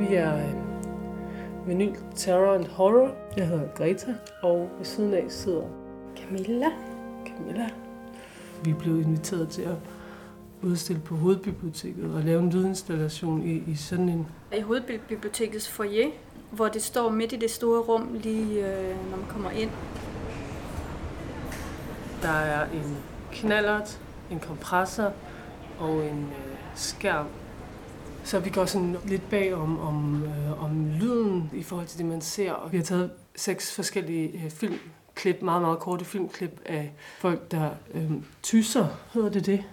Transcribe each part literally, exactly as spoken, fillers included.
Vi er vinyl, terror and horror. Jeg hedder Greta, og ved siden af sidder Camilla. Camilla. Vi blev inviteret til at udstille på Hovedbiblioteket og lave en lydinstallation i, i sådan en... I Hovedbibliotekets foyer, hvor det står midt i det store rum, lige øh, når man kommer ind. Der er en knallert, en kompressor og en øh, skærm. Så vi går sådan lidt bag om, om, øh, om lyden i forhold til det, man ser. Og vi har taget seks forskellige øh, filmklip, meget, meget korte filmklip af folk, der øh, tysser, hedder det det.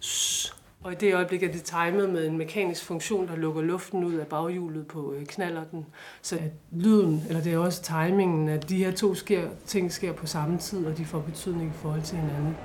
Shhh. Og i det øjeblik er det timet med en mekanisk funktion, der lukker luften ud af baghjulet på øh, knallerten. Så at lyden, eller det er også timingen, at de her to sker, ting sker på samme tid, og de får betydning i forhold til hinanden.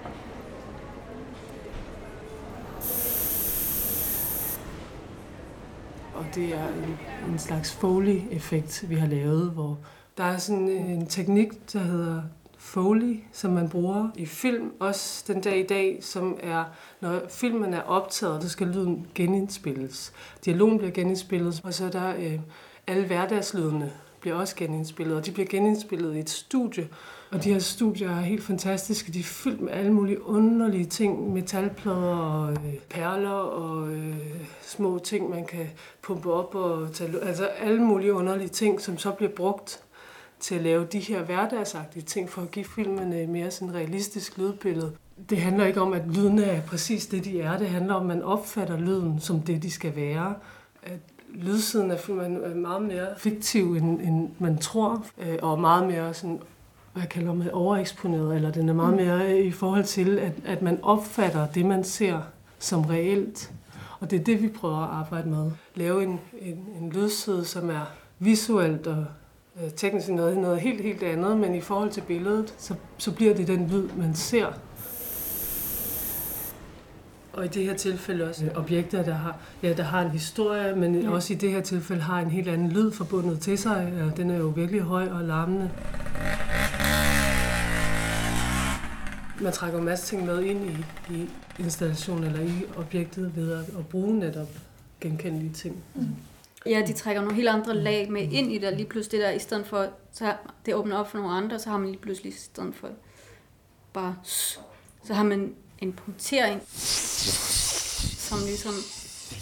Og det er en, en slags Foley-effekt, vi har lavet, hvor der er sådan en teknik, der hedder Foley, som man bruger i film, også den dag i dag, som er, når filmen er optaget, så skal lyden genindspilles. Dialogen bliver genindspillet, og så er der øh, alle hverdagslydene bliver også genindspillet, og de bliver genindspillet i et studie. Og de her studier er helt fantastiske. De er fyldt med alle mulige underlige ting, metalplader og øh, perler og øh, små ting, man kan pumpe op og tage, altså alle mulige underlige ting, som så bliver brugt til at lave de her hverdagsagtige ting, for at give filmen mere sådan realistisk lydbillede. Det handler ikke om, at lyden er præcis det, de er. Det handler om, at man opfatter lyden som det, de skal være. At lydsiden af filmen er meget mere fiktiv, end, end man tror, og meget mere sådan, hvad jeg kalder man, overeksponeret, eller den er meget mere i forhold til, at, at man opfatter det, man ser som reelt. Og det er det, vi prøver at arbejde med. Lave en, en, en lydside, som er visuelt og teknisk noget, noget helt, helt andet, men i forhold til billedet, så, så bliver det den lyd, man ser. Og i det her tilfælde også objekter, der har, ja, der har en historie, men ja. Også i det her tilfælde har en helt anden lyd forbundet til sig. Og den er jo virkelig høj og larmende. Man trækker en masse ting med ind i, i installationen eller i objektet ved at, at bruge netop genkendelige ting. Mm. Ja, de trækker nogle helt andre lag med ind i der lige pludselig det der, i stedet for, så det åbner op for nogle andre, så har man lige pludselig i stedet for bare, så har man en punktering, som ligesom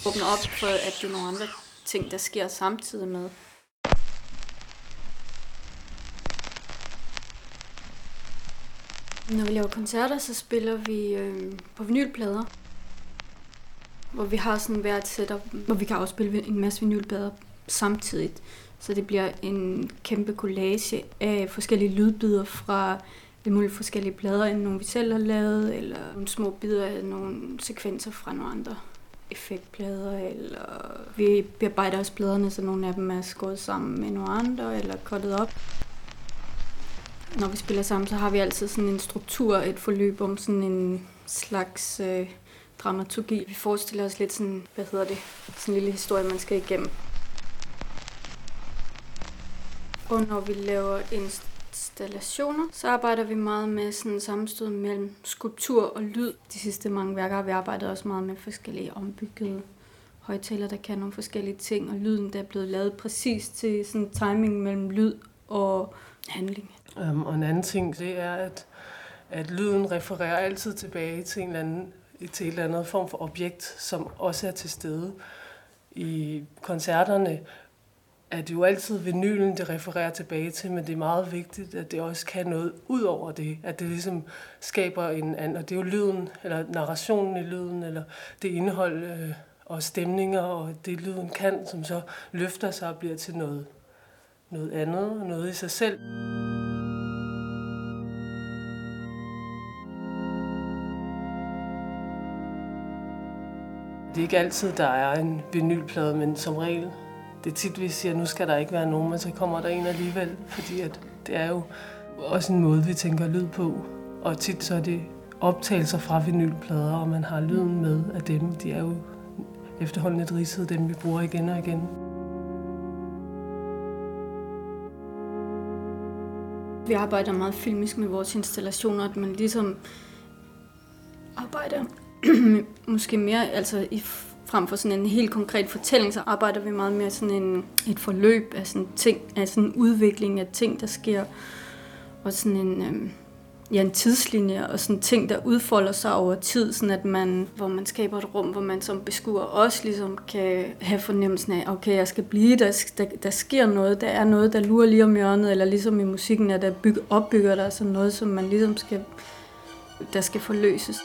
åbner op for, at det er nogle andre ting, der sker samtidig med. Når vi laver koncerter, så spiller vi øh, på vinylplader, hvor vi har sådan hvert setup, hvor vi kan afspille en masse vinylplader samtidig. Så det bliver en kæmpe collage af forskellige lydbider fra mulige forskellige plader, end nogle vi selv har lavet, eller nogle små bidder af nogle sekvenser fra nogle andre effektplader, eller vi bearbejder også pladerne, så nogle af dem er skåret sammen med nogle andre, eller cuttet op. Når vi spiller sammen, så har vi altid sådan en struktur, et forløb om sådan en slags... Øh, dramaturgi. Vi forestiller os lidt sådan, hvad hedder det, sådan en lille historie, man skal igennem. Og når vi laver installationer, så arbejder vi meget med sådan en sammenstød mellem skulptur og lyd. De sidste mange værker har vi arbejdet også meget med forskellige ombyggede højtalere, der kan nogle forskellige ting, og lyden, der er blevet lavet præcis til sådan en timing mellem lyd og handling. Um, og en anden ting, det er, at, at lyden refererer altid tilbage til en eller anden til et eller andet form for objekt, som også er til stede. I koncerterne er det jo altid vinylen, det refererer tilbage til, men det er meget vigtigt, at det også kan noget ud over det, at det ligesom skaber en anden, og det er jo lyden, eller narrationen i lyden, eller det indhold øh, og stemninger, og det lyden kan, som så løfter sig og bliver til noget, noget andet, og noget i sig selv. Det er ikke altid, der er en vinylplade, men som regel. Det er tit, vi siger, at nu skal der ikke være nogen, men så kommer der en alligevel. Fordi at det er jo også en måde, vi tænker lyd på. Og tit så er det optagelser fra vinylplader, og man har lyden med af dem. De er jo efterhånden et ridset, dem vi bruger igen og igen. Vi arbejder meget filmisk med vores installationer, at man ligesom arbejder... måske mere altså i frem for sådan en helt konkret fortælling, så arbejder vi meget mere sådan en, et forløb af sådan ting, af sådan en udvikling af ting, der sker, og sådan en, øh, ja, en tidslinje, og sådan ting, der udfolder sig over tid, sådan at man, hvor man skaber et rum, hvor man som beskuer også ligesom kan have fornemmelsen af, okay, jeg skal blive, der, der, der sker noget, der er noget, der lurer lige om hjørnet, eller ligesom i musikken, at der byg, opbygger der sådan noget, som man ligesom skal, der skal forløses.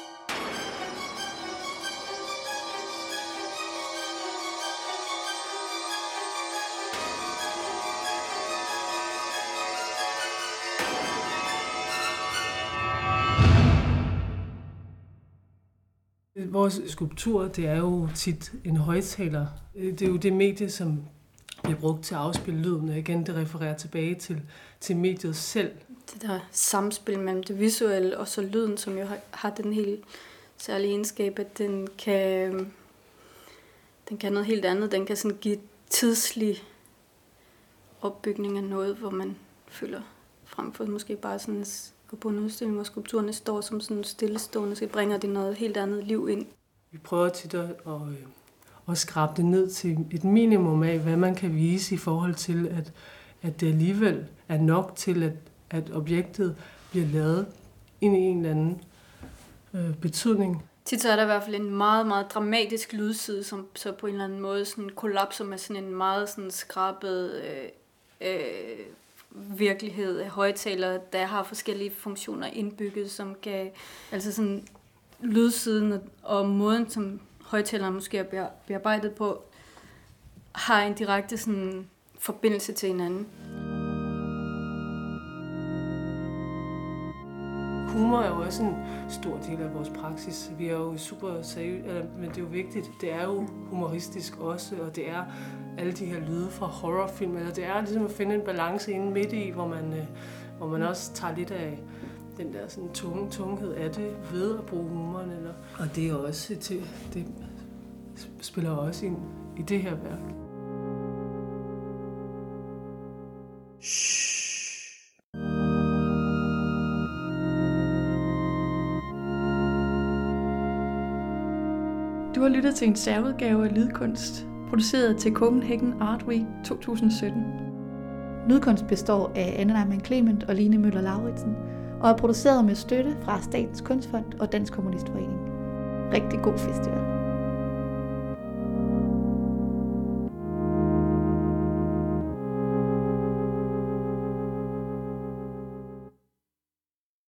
Vores skulptur, det er jo tit en højtaler. Det er jo det medie, som bliver brugt til at afspille lyden, og igen, det refererer tilbage til, til mediet selv. Det der samspil mellem det visuelle og så lyden, som jo har, har den helt særlige egenskab, at den kan, den kan noget helt andet. Den kan sådan give tidslig opbygning af noget, hvor man føler frem for måske bare sådan og på en udstilling, hvor skulpturerne står som sådan stillestående, så bringer de noget helt andet liv ind. Vi prøver tit at, at, at skrabe det ned til et minimum af, hvad man kan vise i forhold til, at, at det alligevel er nok til, at, at objektet bliver lavet ind i en eller anden øh, betydning. Tit så er der i hvert fald en meget, meget dramatisk lydside, som så på en eller anden måde sådan kollapser med sådan en meget sådan skrabet Øh, øh, virkelighed af højtalere, der har forskellige funktioner indbygget, som kan, altså sådan lydsiden og måden, som højtalerne måske er bearbejdet på, har en direkte sådan forbindelse til hinanden. Humor er jo også en stor del af vores praksis. Vi er jo super seriøse, men det er jo vigtigt. Det er jo humoristisk også, og det er alle de her lyde fra horrorfilm. Altså det er ligesom at finde en balance inde midt i, hvor man, hvor man også tager lidt af den der sådan tunge, tunghed af det ved at bruge humoren. Eller. Og det er også til, det spiller også ind i det her værk. Shhh. Du har lyttet til en særudgave af Lydkunst, produceret til Copenhagen Art Week to tusind sytten. Lydkunst består af Anna-Najman Klement og Line Møller Lauritsen, og er produceret med støtte fra Statens Kunstfond og Dansk Kommunistforening. Rigtig god festival.